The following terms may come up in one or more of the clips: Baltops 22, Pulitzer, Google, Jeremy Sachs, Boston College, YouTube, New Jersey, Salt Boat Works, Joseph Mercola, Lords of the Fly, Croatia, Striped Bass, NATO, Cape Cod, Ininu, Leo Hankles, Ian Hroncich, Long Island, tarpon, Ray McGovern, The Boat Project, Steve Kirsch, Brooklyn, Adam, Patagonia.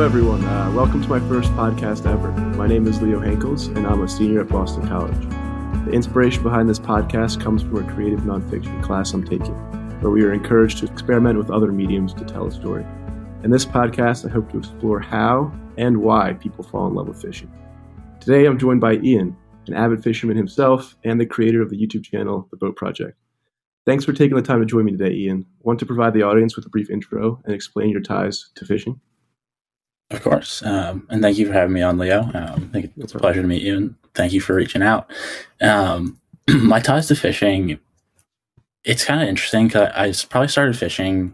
Hello everyone, welcome to my first podcast ever. My name is Leo Hankles and I'm a senior at Boston College. The inspiration behind this podcast comes from a creative nonfiction class I'm taking, where we are encouraged to experiment with other mediums to tell a story. In this podcast, I hope to explore how and why people fall in love with fishing. Today I'm joined by Ian, an avid fisherman himself and the creator of the YouTube channel, The Boat Project. Thanks for taking the time to join me today, Ian. Want to provide the audience with a brief intro and explain your ties to fishing? Of course. And thank you for having me on, Leo. I think it's a pleasure to meet you, and thank you for reaching out. My ties to fishing, it's kind of interesting because I probably started fishing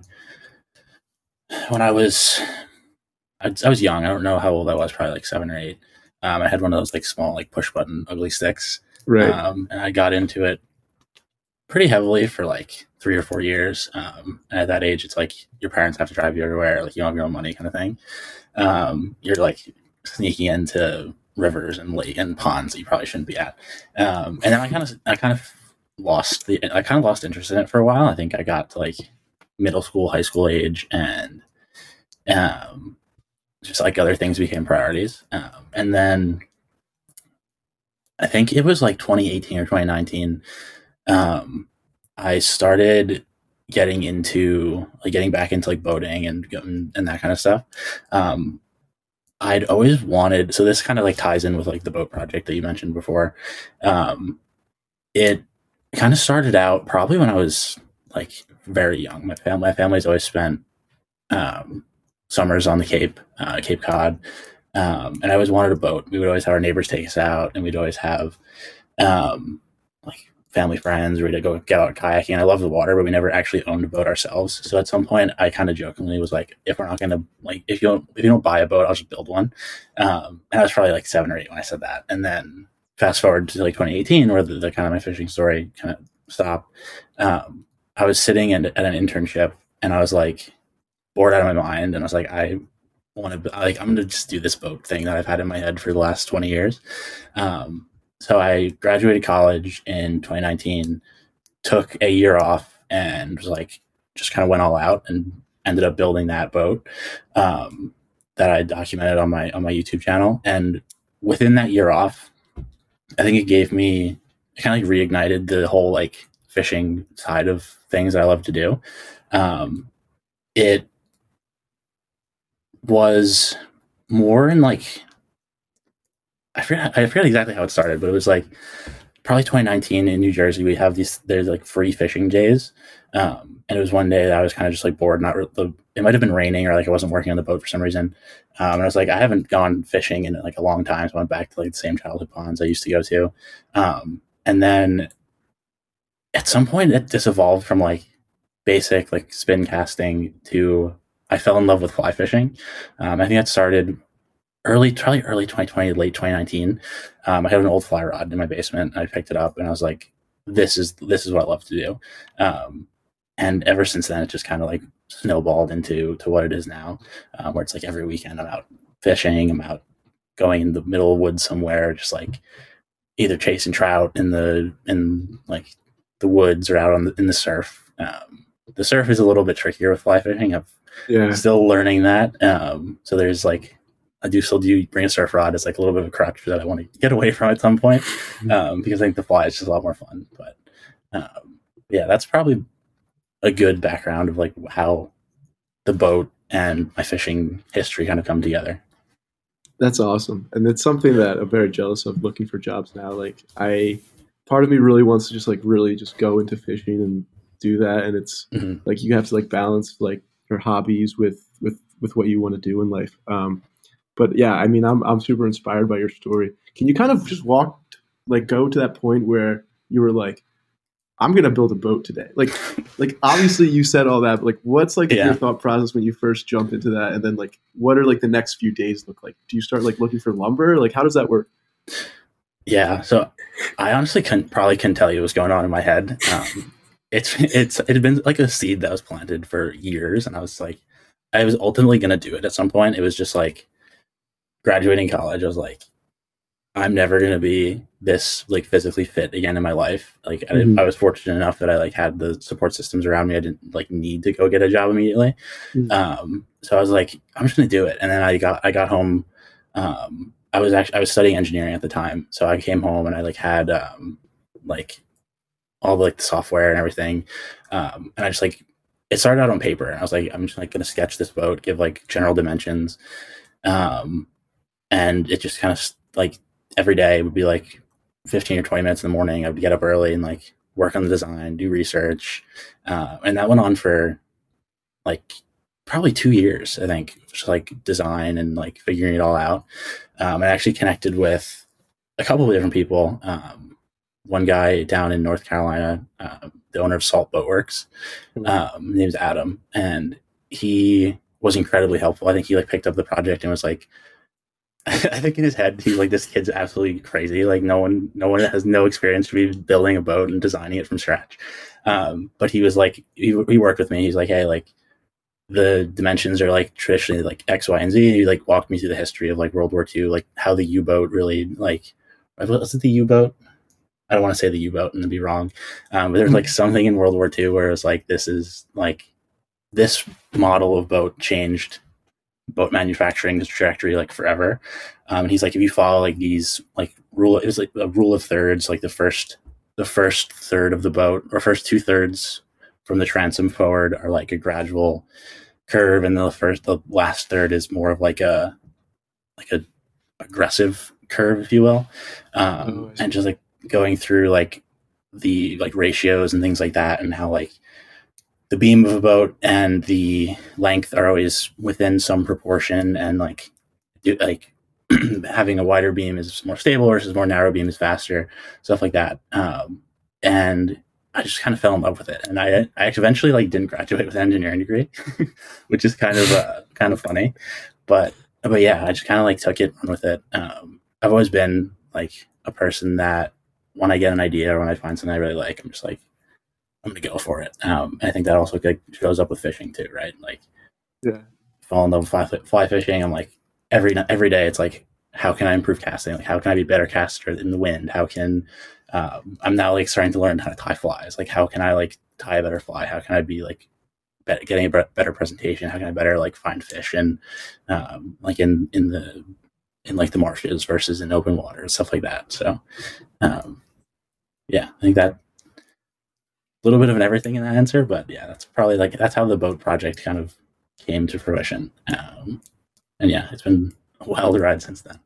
when I was young. I don't know how old I was, probably like 7 or 8. I had one of those like small, like push button, ugly sticks. Right. And I got into it pretty heavily for like 3 or 4 years. And at that age, it's like your parents have to drive you everywhere. Like you don't have your own money kind of thing. You're like sneaking into rivers and lake and ponds that you probably shouldn't be at. And then I kind of lost interest in it for a while. I think I got to like middle school, high school age, and just like other things became priorities. And then I think it was like 2018 or 2019. I started getting back into like boating and that kind of stuff. I'd always wanted, so this kind of like ties in with like the boat project that you mentioned before. It kind of started out probably when I was like very young. My family's always spent summers on the Cape, Cape Cod. And I always wanted a boat. We would always have our neighbors take us out, and we'd always have like family friends. We'd go get out kayaking. I love the water, but we never actually owned a boat ourselves. So at some point I kind of jokingly was like, if we're not going to like, if you don't buy a boat, I'll just build one. And I was probably like 7 or 8 when I said that. And then fast forward to like 2018, where the kind of my fishing story kind of stopped. I was sitting at an internship, and I was like bored out of my mind. And I was like, I'm going to just do this boat thing that I've had in my head for the last 20 years. So I graduated college in 2019, took a year off, and was like, just kind of went all out and ended up building that boat that I documented on my YouTube channel. And within that year off, I think it kind of like reignited the whole like fishing side of things that I love to do. It was more in like, I forget exactly how it started, but it was like probably 2019 in New Jersey. We have there's like free fishing days. And it was one day that I was kind of just like bored. It might've been raining, or like I wasn't working on the boat for some reason. And I was like, I haven't gone fishing in like a long time. So I went back to like the same childhood ponds I used to go to. And then at some point this evolved from like basic, like spin casting to, I fell in love with fly fishing. I think that started probably early 2020, late 2019. I had an old fly rod in my basement. I picked it up and I was like, this is what I love to do. And ever since then, it just kind of like snowballed into what it is now, where it's like every weekend I'm out fishing, I'm out going in the middle of the woods somewhere, just like either chasing trout in the woods or out in the surf. The surf is a little bit trickier with fly fishing. I'm still learning that. So there's like, I still do bring a surf rod. It's like a little bit of a crutch that I want to get away from at some point, because I think the fly is just a lot more fun. But that's probably a good background of like how the boat and my fishing history kind of come together. That's awesome. And it's something that I'm very jealous of looking for jobs now. Like part of me really wants to just like really just go into fishing and do that. And it's like, you have to like balance like your hobbies with what you want to do in life. But yeah, I mean, I'm super inspired by your story. Can you kind of just go to that point where you were like, I'm going to build a boat today? Like obviously you said all that, but like, what's like your thought process when you first jumped into that? And then like, what are like the next few days look like? Do you start like looking for lumber? Like, how does that work? Yeah. So I honestly probably couldn't tell you what's going on in my head. It had been like a seed that was planted for years. And I was like, I was ultimately going to do it at some point. It was just like, graduating college, I was like, I'm never going to be this like physically fit again in my life. Like I was fortunate enough that I like had the support systems around me. I didn't like need to go get a job immediately. Mm-hmm. So I was like, I'm just gonna do it. And then I got home. I was studying engineering at the time. So I came home and I like had like all the, like the software and everything. And I just like, it started out on paper and I was like, I'm just like going to sketch this boat, give like general dimensions. And it just kind of like every day would be like 15 or 20 minutes in the morning. I would get up early and like work on the design, do research. And that went on for like probably 2 years, I think, just like design and like figuring it all out. I actually connected with a couple of different people. One guy down in North Carolina, the owner of Salt Boat Works, name's Adam, and he was incredibly helpful. I think he like picked up the project and was like, I think in his head he's like, this kid's absolutely crazy. Like no one has no experience to be building a boat and designing it from scratch. But he was like, he worked with me. He's like, hey, like the dimensions are like traditionally like X, Y, and Z. And he like walked me through the history of like World War II, like how the U-boat really like, was it the U-boat? I don't want to say the U-boat and be wrong. But there's like something in World War II where it was like, this is like this model of boat changed boat manufacturing's trajectory like forever. And he's like, if you follow like these like rule, it was like a rule of thirds, like the first third of the boat or first 2/3 from the transom forward are like a gradual curve. And the last third is more of like a aggressive curve, if you will. And just like, going through like the like ratios and things like that, and how like the beam of a boat and the length are always within some proportion, and like having a wider beam is more stable versus more narrow beam is faster, stuff like that. And I just kind of fell in love with it, and I eventually like didn't graduate with an engineering degree, which is kind of funny, but yeah, I just kind of like took it, run with it. I've always been like a person that when I get an idea or when I find something I really like, I'm just like, I'm going to go for it. And I think that also like shows up with fishing too, right? Like yeah. Fall in love with fly fishing. I'm like every day it's like, how can I improve casting? Like how can I be a better caster in the wind? How can, I'm now like starting to learn how to tie flies. Like how can I like tie a better fly? How can I be like getting a better presentation? How can I better like find fish? And like in like the marshes versus in open water and stuff like that. So, yeah, I think that a little bit of an everything in that answer, but yeah, that's probably like, that's how the boat project kind of came to fruition. And yeah, it's been a wild ride since then.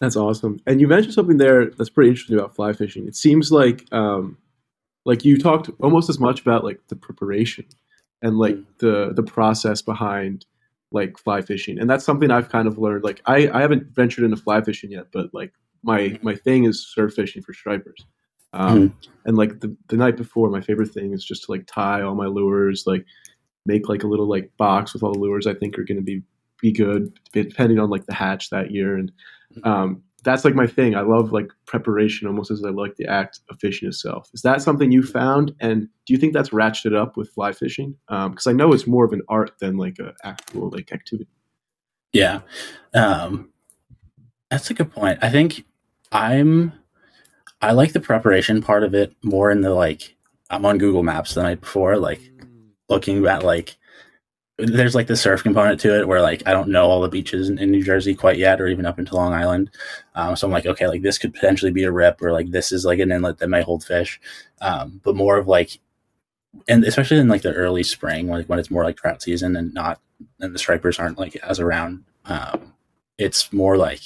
That's awesome. And you mentioned something there that's pretty interesting about fly fishing. It seems like you talked almost as much about like the preparation and like the process behind like fly fishing. And that's something I've kind of learned. Like I haven't ventured into fly fishing yet, but like my thing is surf fishing for stripers. And like the night before, my favorite thing is just to like tie all my lures, like make like a little like box with all the lures I think are going to be good depending on like the hatch that year. And that's like my thing. I love like preparation almost as I like the act of fishing itself. Is that something you found? And do you think that's ratcheted up with fly fishing? Because I know it's more of an art than like an actual like activity. Yeah, that's a good point. I think I like the preparation part of it more in the like I'm on Google Maps the night before, like looking at like. There's like the surf component to it where like, I don't know all the beaches in New Jersey quite yet, or even up into Long Island. So I'm like, okay, like this could potentially be a rip, or like, this is like an inlet that might hold fish. But more of like, and especially in like the early spring, like when it's more like trout season and the stripers aren't like as around, it's more like,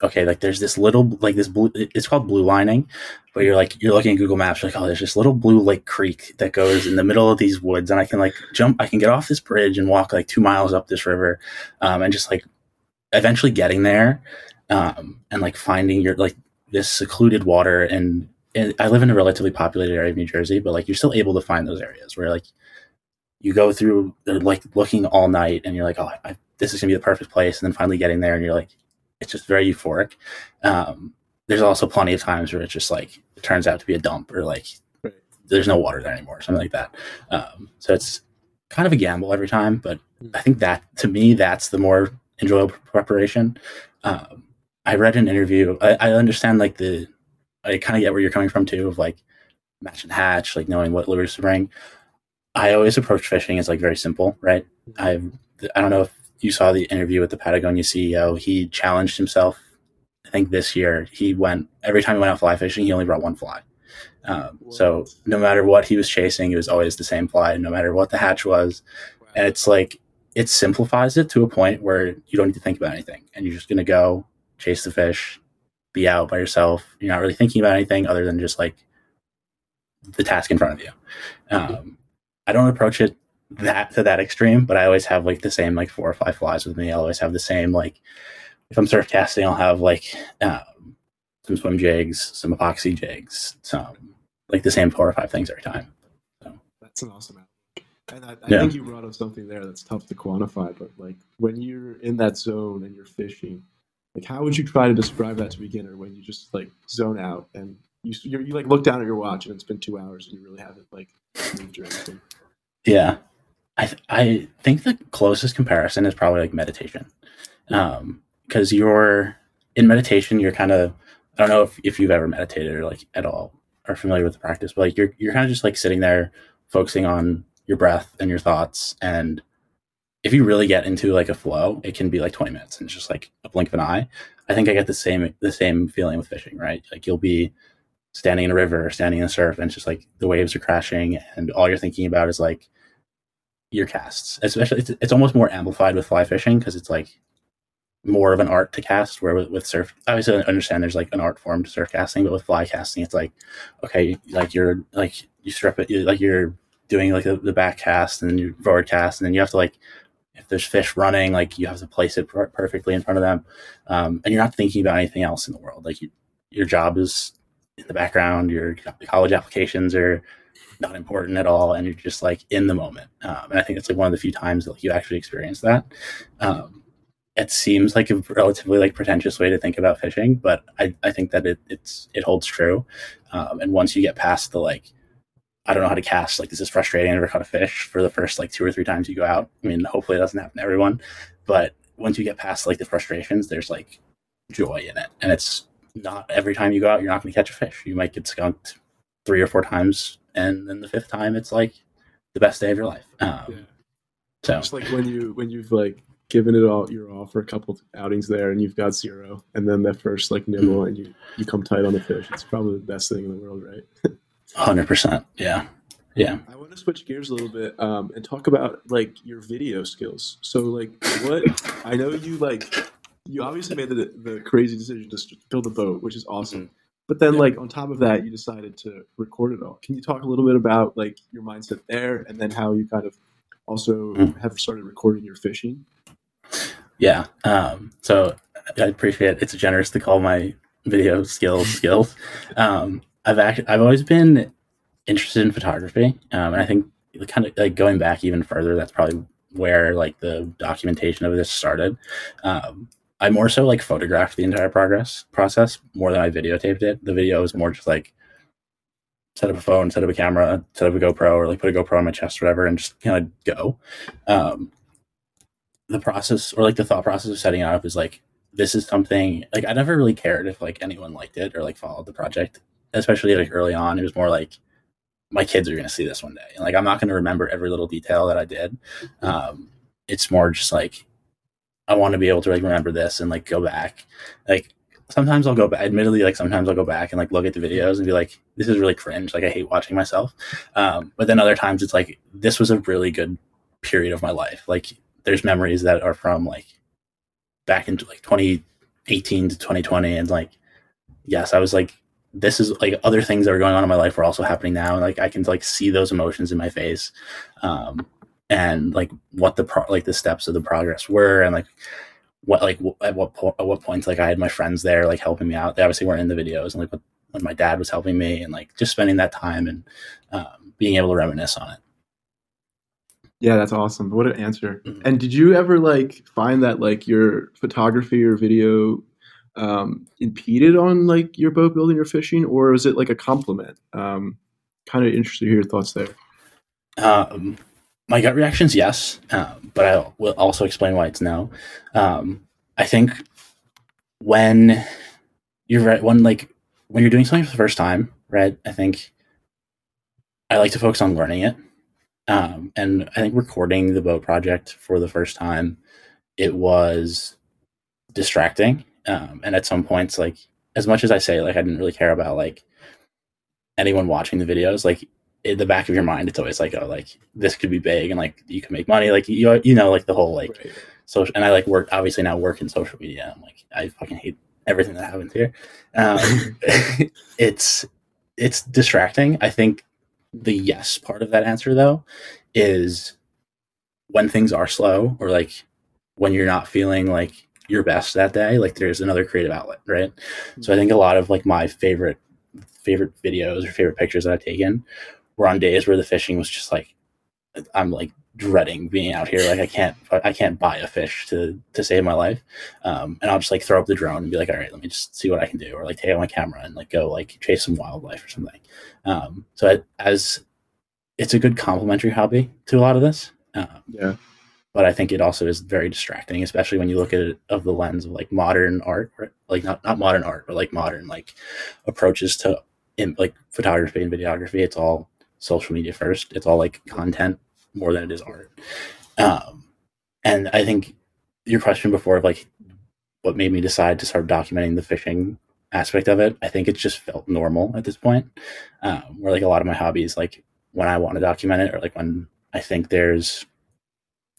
okay, like there's this little, like this blue, it's called blue lining, but you're looking at Google Maps, you're like, oh, there's this little blue like creek that goes in the middle of these woods, and I can like jump, I can get off this bridge and walk like 2 miles up this river, and just like eventually getting there, and like finding your, like this secluded water. And I live in a relatively populated area of New Jersey, but like you're still able to find those areas where like you go through, they're like looking all night, and you're like, oh, this is gonna be the perfect place. And then finally getting there and you're like, it's just very euphoric. There's also plenty of times where it's just like, it turns out to be a dump, or like there's no water there anymore or something like that. So it's kind of a gamble every time, but I think that to me, that's the more enjoyable preparation. I read an interview. I understand like the I kind of get where you're coming from too, of like match and hatch, like knowing what lures to bring. I always approach fishing as like very simple, right? I don't know if you saw the interview with the Patagonia CEO. He challenged himself. I think this year every time he went out fly fishing, he only brought one fly. So no matter what he was chasing, it was always the same fly, no matter what the hatch was. Wow. And it's like, it simplifies it to a point where you don't need to think about anything, and you're just going to go chase the fish, be out by yourself. You're not really thinking about anything other than just like the task in front of you. I don't approach it to that extreme, but I always have like the same, like 4 or 5 flies with me. I'll always have the same, like if I'm surf casting, I'll have like, some swim jigs, some epoxy jigs, some like the same 4 or 5 things every time. So. That's an awesome outlook. And I think you brought up something there that's tough to quantify, but like when you're in that zone and you're fishing, like how would you try to describe that to a beginner when you just like zone out and you like look down at your watch and it's been 2 hours and you really haven't like moved or anything? Yeah. I think the closest comparison is probably like meditation. 'Cause you're in meditation, you're kind of, I don't know if you've ever meditated or like at all are familiar with the practice, but like you're kind of just like sitting there focusing on your breath and your thoughts. And if you really get into like a flow, it can be like 20 minutes and just like a blink of an eye. I think I get the same feeling with fishing, right? Like you'll be standing in a river or standing in a surf, and it's just like the waves are crashing and all you're thinking about is like your casts. Especially it's almost more amplified with fly fishing, 'cause it's like more of an art to cast, where with surf, obviously I understand there's like an art form to surf casting, but with fly casting, it's like, okay, like you're like, you strip it, like you're doing like the back cast and then your forward cast. And then you have to like, if there's fish running, like you have to place it perfectly in front of them. And you're not thinking about anything else in the world. Like your job is in the background, your college applications are not important at all. And you're just like in the moment. And I think it's like one of the few times that like, you actually experience that. It seems like a relatively like pretentious way to think about fishing, but I think that it holds true. And once you get past the, like, I don't know how to cast, like, this is frustrating, I never caught a fish, for the first like 2 or 3 times you go out. I mean, hopefully it doesn't happen to everyone, but once you get past like the frustrations, there's like joy in it. And it's not every time you go out, you're not going to catch a fish. You might get skunked 3 or 4 times. And then the 5th time, it's like the best day of your life. So just like when you've like, given it all, you're all for a couple outings there and you've got 0, and then that first like nibble and you come tight on the fish. It's probably the best thing in the world, right? 100%. Yeah. I want to switch gears a little bit and talk about like your video skills. So like I know you obviously made the crazy decision to build a boat, which is awesome. Mm-hmm. But then like on top of that, you decided to record it all. Can you talk a little bit about like your mindset there and then how you kind of also have started recording your fishing? Yeah. So I appreciate it. It's generous to call my video skills. I've always been interested in photography. And I think kind of like going back even further, that's probably where like the documentation of this started. I more so like photographed the entire process more than I videotaped it. The video was more just like set up a phone, set up a camera, set up a GoPro, or like put a GoPro on my chest or whatever, and just kind of go. The process or like the thought process of setting it up is like, this is something like I never really cared if like anyone liked it or like followed the project, especially like early on. It was more like my kids are going to see this one day. And like, I'm not going to remember every little detail that I did. It's more just like, I want to be able to like remember this and like go back. Like sometimes I'll go back, admittedly, like sometimes I'll go back and like look at the videos and be like, this is really cringe. Like I hate watching myself. But then other times it's like, this was a really good period of my life. Like, there's memories that are from like back into like 2018 to 2020. And like, yes, I was like, this is like other things that are going on in my life were also happening now. And like, I can like see those emotions in my face. And like what the steps of the progress were, and like at what points, like I had my friends there, like helping me out. They obviously weren't in the videos, and like when my dad was helping me, and like just spending that time and being able to reminisce on it. Yeah, that's awesome. What an answer. Mm-hmm. And did you ever like find that like your photography or video impeded on like your boat building or fishing, or was it like a compliment? Kind of interested to hear your thoughts there. My gut reaction is yes, but I will also explain why it's no. I think when like when you're doing something for the first time, right, I think I like to focus on learning it. And I think recording the Boat Project for the first time, it was distracting. And at some points, like, as much as I say, like, I didn't really care about, like, anyone watching the videos, like, in the back of your mind, it's always like, oh, like, this could be big and, like, you can make money. Like, you know, like, the whole, like, right. Social. And I, like, obviously now work in social media. I'm like, I fucking hate everything that happens here. It's distracting. I think the yes part of that answer, though, is when things are slow or, like, when you're not feeling, like, your best that day, like, there's another creative outlet, right? Mm-hmm. So I think a lot of, like, my favorite videos or favorite pictures that I've taken were on days where the fishing was just, like, I'm, like, dreading being out here. Like, I can't buy a fish to save my life. And I'll just, like, throw up the drone and be like, all right, let me just see what I can do. Or, like, take out my camera and, like, go, like, chase some wildlife or something. So it's a good complementary hobby to a lot of this. Yeah. But I think it also is very distracting, especially when you look at it of the lens of, like, modern art, or, like, not modern art, but, like, modern, like, approaches to, in, like, photography and videography. It's all social media first. It's all, like, content more than it is art. And I think your question before of, like, what made me decide to start documenting the fishing aspect of it, I think it just felt normal at this point, where, like, a lot of my hobbies, like, when I want to document it, or, like, when I think there's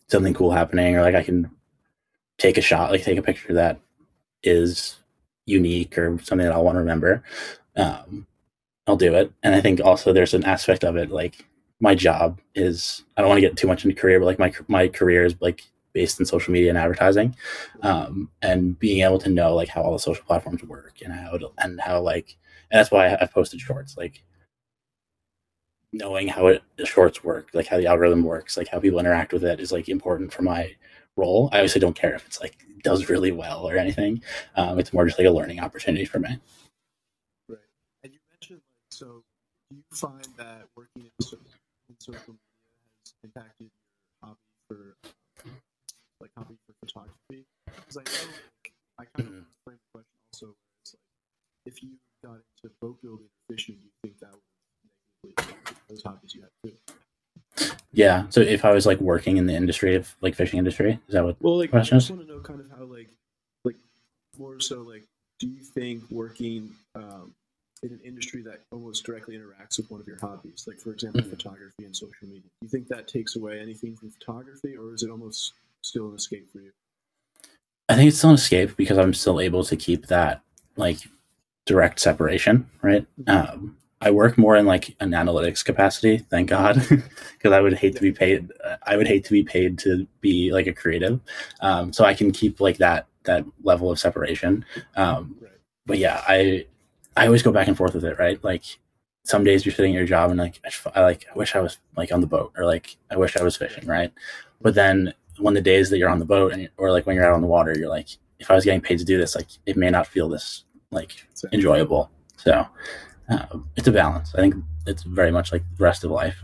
something cool happening, or, like, I can take a shot, like, take a picture that is unique or something that I'll want to remember, I'll do it. And I think also there's an aspect of it, like, my job is, I don't want to get too much into career, but, like, my career is, like, based in social media and advertising, and being able to know, like, how all the social platforms work and how like, and that's why I posted shorts, like, knowing how the shorts work, like, how the algorithm works, like, how people interact with it is, like, important for my role. I obviously don't care if it's, like, does really well or anything. It's more just, like, a learning opportunity for me. Right. And you mentioned, like, so do you find that working in social media has impacted your hobby for photography? Because I know, like, I kind of framed the question also, it's like, if you got into boat building or fishing, do you think that would negatively those hobbies you have too? Yeah. So if I was, like, working in the industry of, like, fishing industry, is that what? Well, like, the question is? I just want to know kind of how, like more so, like, do you think working in an industry that almost directly interacts with one of your hobbies, like, for example, photography and social media, do you think that takes away anything from photography, or is it almost still an escape for you? I think it's still an escape because I'm still able to keep that, like, direct separation, right? Mm-hmm. I work more in, like, an analytics capacity, thank God, because I would hate to be paid. I would hate to be paid to be, like, a creative. So I can keep, like, that level of separation. Right. But yeah, I always go back and forth with it, right? Like, some days you're sitting at your job and, like, I wish I was, like, on the boat, or, like, I wish I was fishing, right? But then when the days that you're on the boat or like when you're out on the water, you're like, if I was getting paid to do this, like, it may not feel this, like, enjoyable. So it's a balance. I think it's very much like the rest of life.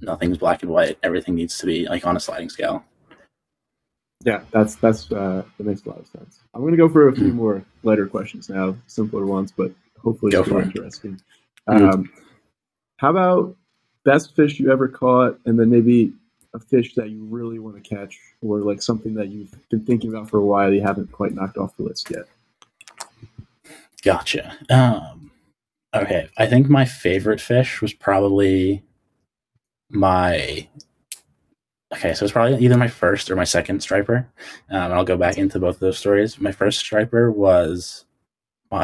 Nothing's black and white. Everything needs to be, like, on a sliding scale. Yeah, that makes a lot of sense. I'm going to go for a few more lighter questions now, simpler ones, but hopefully it's more interesting. How about best fish you ever caught, and then maybe a fish that you really want to catch, or, like, something that you've been thinking about for a while you haven't quite knocked off the list yet? Gotcha. Okay, I think my favorite fish was probably either my first or my second striper. And I'll go back into both of those stories. My first striper was up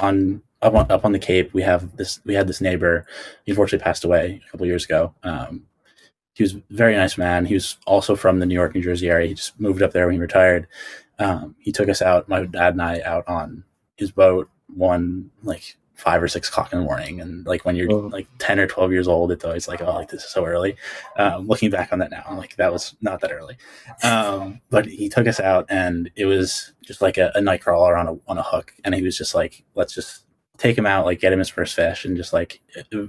on the Cape. We had this neighbor. He unfortunately passed away a couple years ago. He was a very nice man. He was also from the New York, New Jersey area. He just moved up there when he retired. He took us out, my dad and I, out on his boat one, like, 5 or 6 o'clock in the morning, and, like, when you're like 10 or 12 years old, it's always like, oh, like, this is so early. Looking back on that now, I'm like, that was not that early. But he took us out, and it was just like a night crawler on a hook, and he was just like, let's just take him out, like, get him his first fish, and just, like,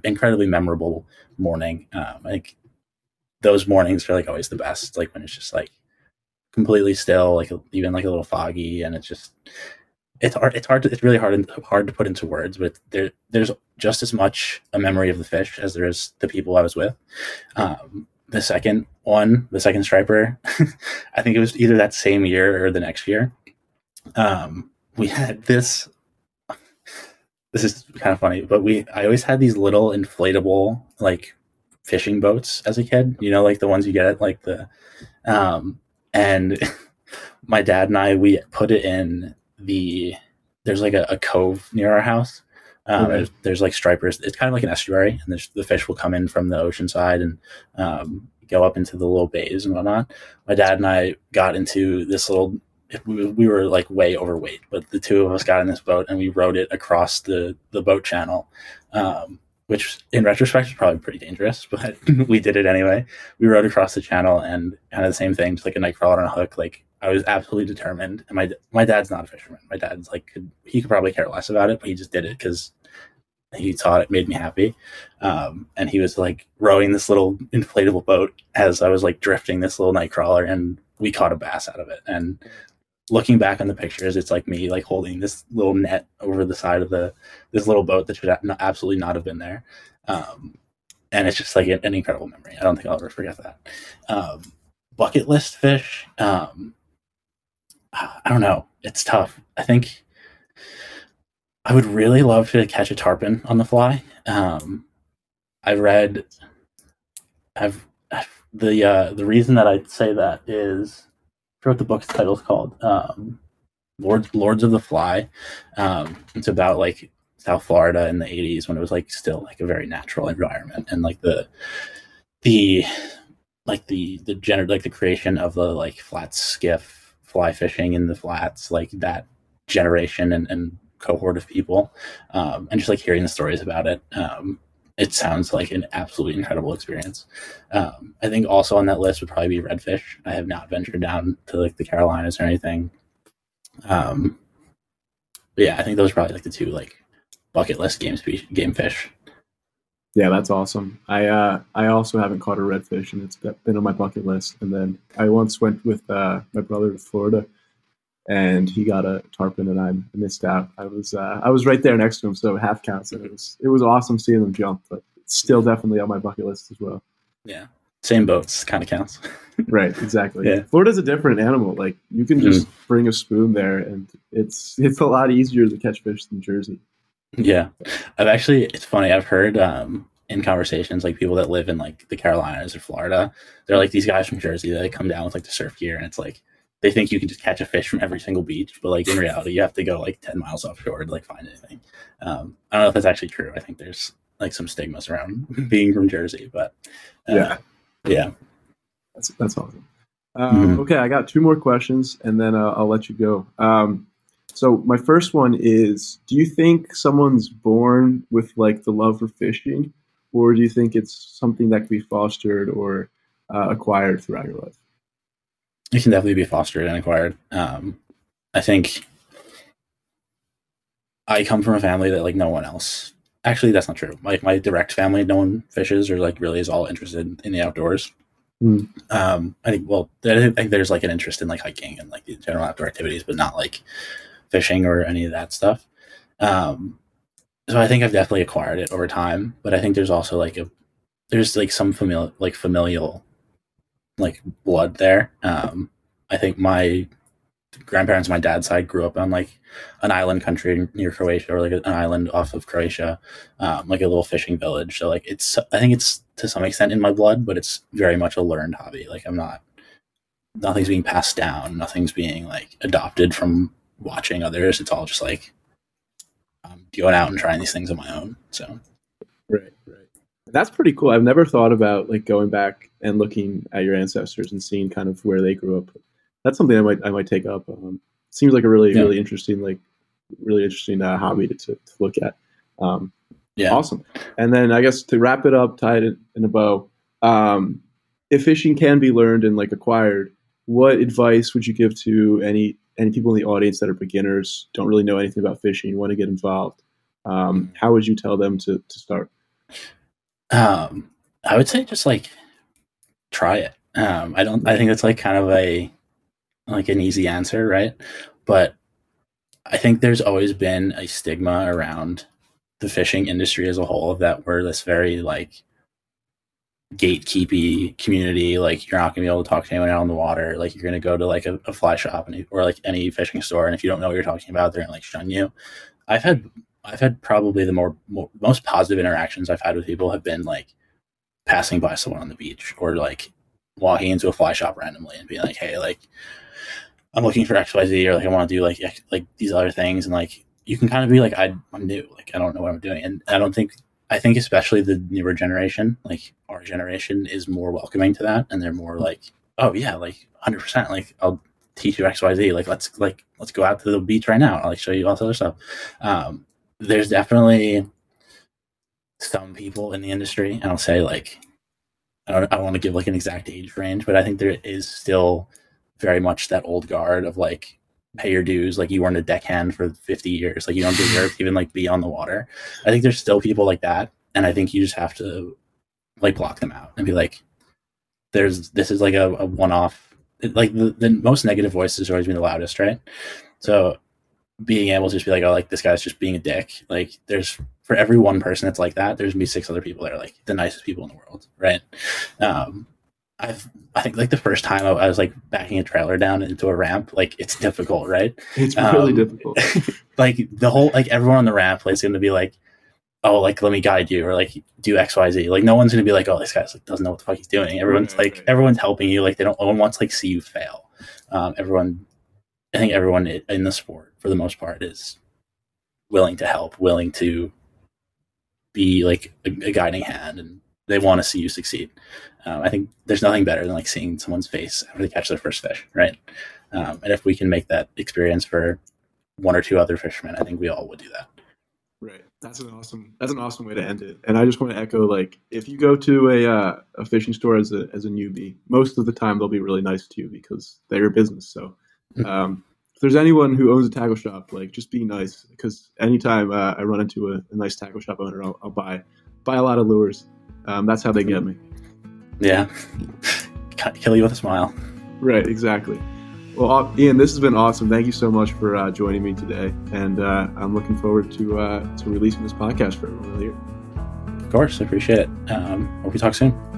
incredibly memorable morning. I think those mornings are, like, always the best, like, when it's just, like, completely still, like, even, like, a little foggy, and it's just It's really hard to put into words, but there's just as much a memory of the fish as there is the people I was with. The second striper, I think it was either that same year or the next year. We had this is kind of funny, but I always had these little inflatable like fishing boats as a kid, you know, like the ones you get at like the, and my dad and I, we put it in there's like a cove near our house. Okay. There's like stripers. It's kind of like an estuary, and the fish will come in from the ocean side and go up into the little bays and whatnot. My dad and I got into this little, we were like way overweight, but the two of us got in this boat and we rowed it across the boat channel, which in retrospect is probably pretty dangerous, but we did it anyway. We rowed across the channel and kind of the same thing, just like a night crawler on a hook. Like, I was absolutely determined. And my dad's not a fisherman. My dad's like, he could probably care less about it, but he just did it because he thought it made me happy. And he was like rowing this little inflatable boat as I was like drifting this little night crawler, and we caught a bass out of it. And looking back on the pictures, it's like me like holding this little net over the side of this little boat that should absolutely not have been there. And it's just like an incredible memory. I don't think I'll ever forget that. Bucket list fish. I don't know. It's tough. I think I would really love to catch a tarpon on the fly. The reason that I'd say that is, I forgot what the book's title is called. Lords of the Fly. It's about like South Florida in the 80s, when it was like still like a very natural environment, and like the creation of the like flat skiff, fly fishing in the flats, like that generation and cohort of people, and just like hearing the stories about it, it sounds like an absolutely incredible experience. I think also on that list would probably be redfish. I have not ventured down to like the Carolinas or anything. But yeah, I think those are probably like the two like bucket list game fish. Yeah, that's awesome. I also haven't caught a redfish, and it's been on my bucket list. And then I once went with my brother to Florida, and he got a tarpon, and I missed out. I was right there next to him, so half counts. And it was awesome seeing them jump, but it's still definitely on my bucket list as well. Yeah, same boats kind of counts. Right, exactly. Yeah. Florida's a different animal. Like, you can just bring a spoon there, and it's a lot easier to catch fish than Jersey. Yeah, it's funny. I've heard in conversations, like people that live in like the Carolinas or Florida, they're like, these guys from Jersey, they come down with like the surf gear, and it's like they think you can just catch a fish from every single beach, but like in reality, you have to go like 10 miles offshore to like find anything. I don't know if that's actually true. I think there's like some stigmas around being from Jersey, but yeah, that's awesome. Okay, I got two more questions, and then I'll let you go. So my first one is, do you think someone's born with like the love for fishing, or do you think it's something that can be fostered or acquired throughout your life? It can definitely be fostered and acquired. I think I come from a family that like no one else, actually that's not true. Like my direct family, no one fishes or like really is all interested in the outdoors. I think there's like an interest in like hiking and like the general outdoor activities, but not like fishing or any of that stuff. So I think I've definitely acquired it over time, but I think there's also like some familial like blood there. I think my grandparents on my dad's side grew up on like an island country near Croatia, or like an island off of Croatia, like a little fishing village. So like I think it's to some extent in my blood, but it's very much a learned hobby. Like nothing's being passed down. Nothing's being like adopted from watching others. It's all just like I'm going out and trying these things on my own. So right. That's pretty cool. I've never thought about like going back and looking at your ancestors and seeing kind of where they grew up. That's something I might take up. Seems like a really interesting hobby to look at. Awesome. And then I guess to wrap it up, tie it in a bow. If fishing can be learned and like acquired, what advice would you give to any people in the audience that are beginners, don't really know anything about fishing, want to get involved? How would you tell them to start? I would say just like try it. I think that's like kind of an easy answer, right? But I think there's always been a stigma around the fishing industry as a whole, that we're this very like gatekeepy community, like you're not gonna be able to talk to anyone out on the water, like you're gonna go to like a fly shop and or like any fishing store, and if you don't know what you're talking about, they're gonna like shun you. I've had probably the most positive interactions I've had with people have been like passing by someone on the beach, or like walking into a fly shop randomly and being like, hey, like I'm looking for XYZ, or like I want to do like these other things, and like you can kind of be like, I'm new, like I don't know what I'm doing. And I think especially the newer generation, like our generation, is more welcoming to that, and they're more like, oh yeah, like 100%, like I'll teach you XYZ, like let's go out to the beach right now, I'll like show you all this other stuff. There's definitely some people in the industry, and I'll say like I want to give like an exact age range, but I think there is still very much that old guard of like, pay your dues, like you weren't a deckhand for 50 years, like you don't deserve to even like be on the water. I think there's still people like that, and I think you just have to like block them out and be like, this is like a one-off. Like the most negative voices are always been the loudest, right? So being able to just be like, oh, like this guy's just being a dick. Like there's, for every one person that's like that, there's gonna be 6 other people that are like the nicest people in the world, right? I think like the first time I was like backing a trailer down into a ramp, like it's difficult, right? It's really difficult. Like the whole, like everyone on the ramp is going to be like, oh, like let me guide you, or like do XYZ. Like no one's going to be like, oh, this guy's like doesn't know what the fuck he's doing. Everyone's right, like right. Everyone's helping you. Like no one wants to like see you fail. I think everyone in the sport for the most part is willing to help, willing to be like a guiding hand, and they want to see you succeed. I think there's nothing better than like seeing someone's face after they catch their first fish, right? And if we can make that experience for 1 or 2 other fishermen, I think we all would do that. Right. That's an awesome way to end it. And I just want to echo, like, if you go to a fishing store as a newbie, most of the time they'll be really nice to you because they're your business. So if there's anyone who owns a tackle shop, like, just be nice, because anytime I run into a nice tackle shop owner, I'll buy a lot of lures. That's how they get me. Yeah. Kill you with a smile. Right, exactly. Well, Ian, this has been awesome. Thank you so much for joining me today. And I'm looking forward to releasing this podcast for everyone later. Of course. I appreciate it. Hope we talk soon.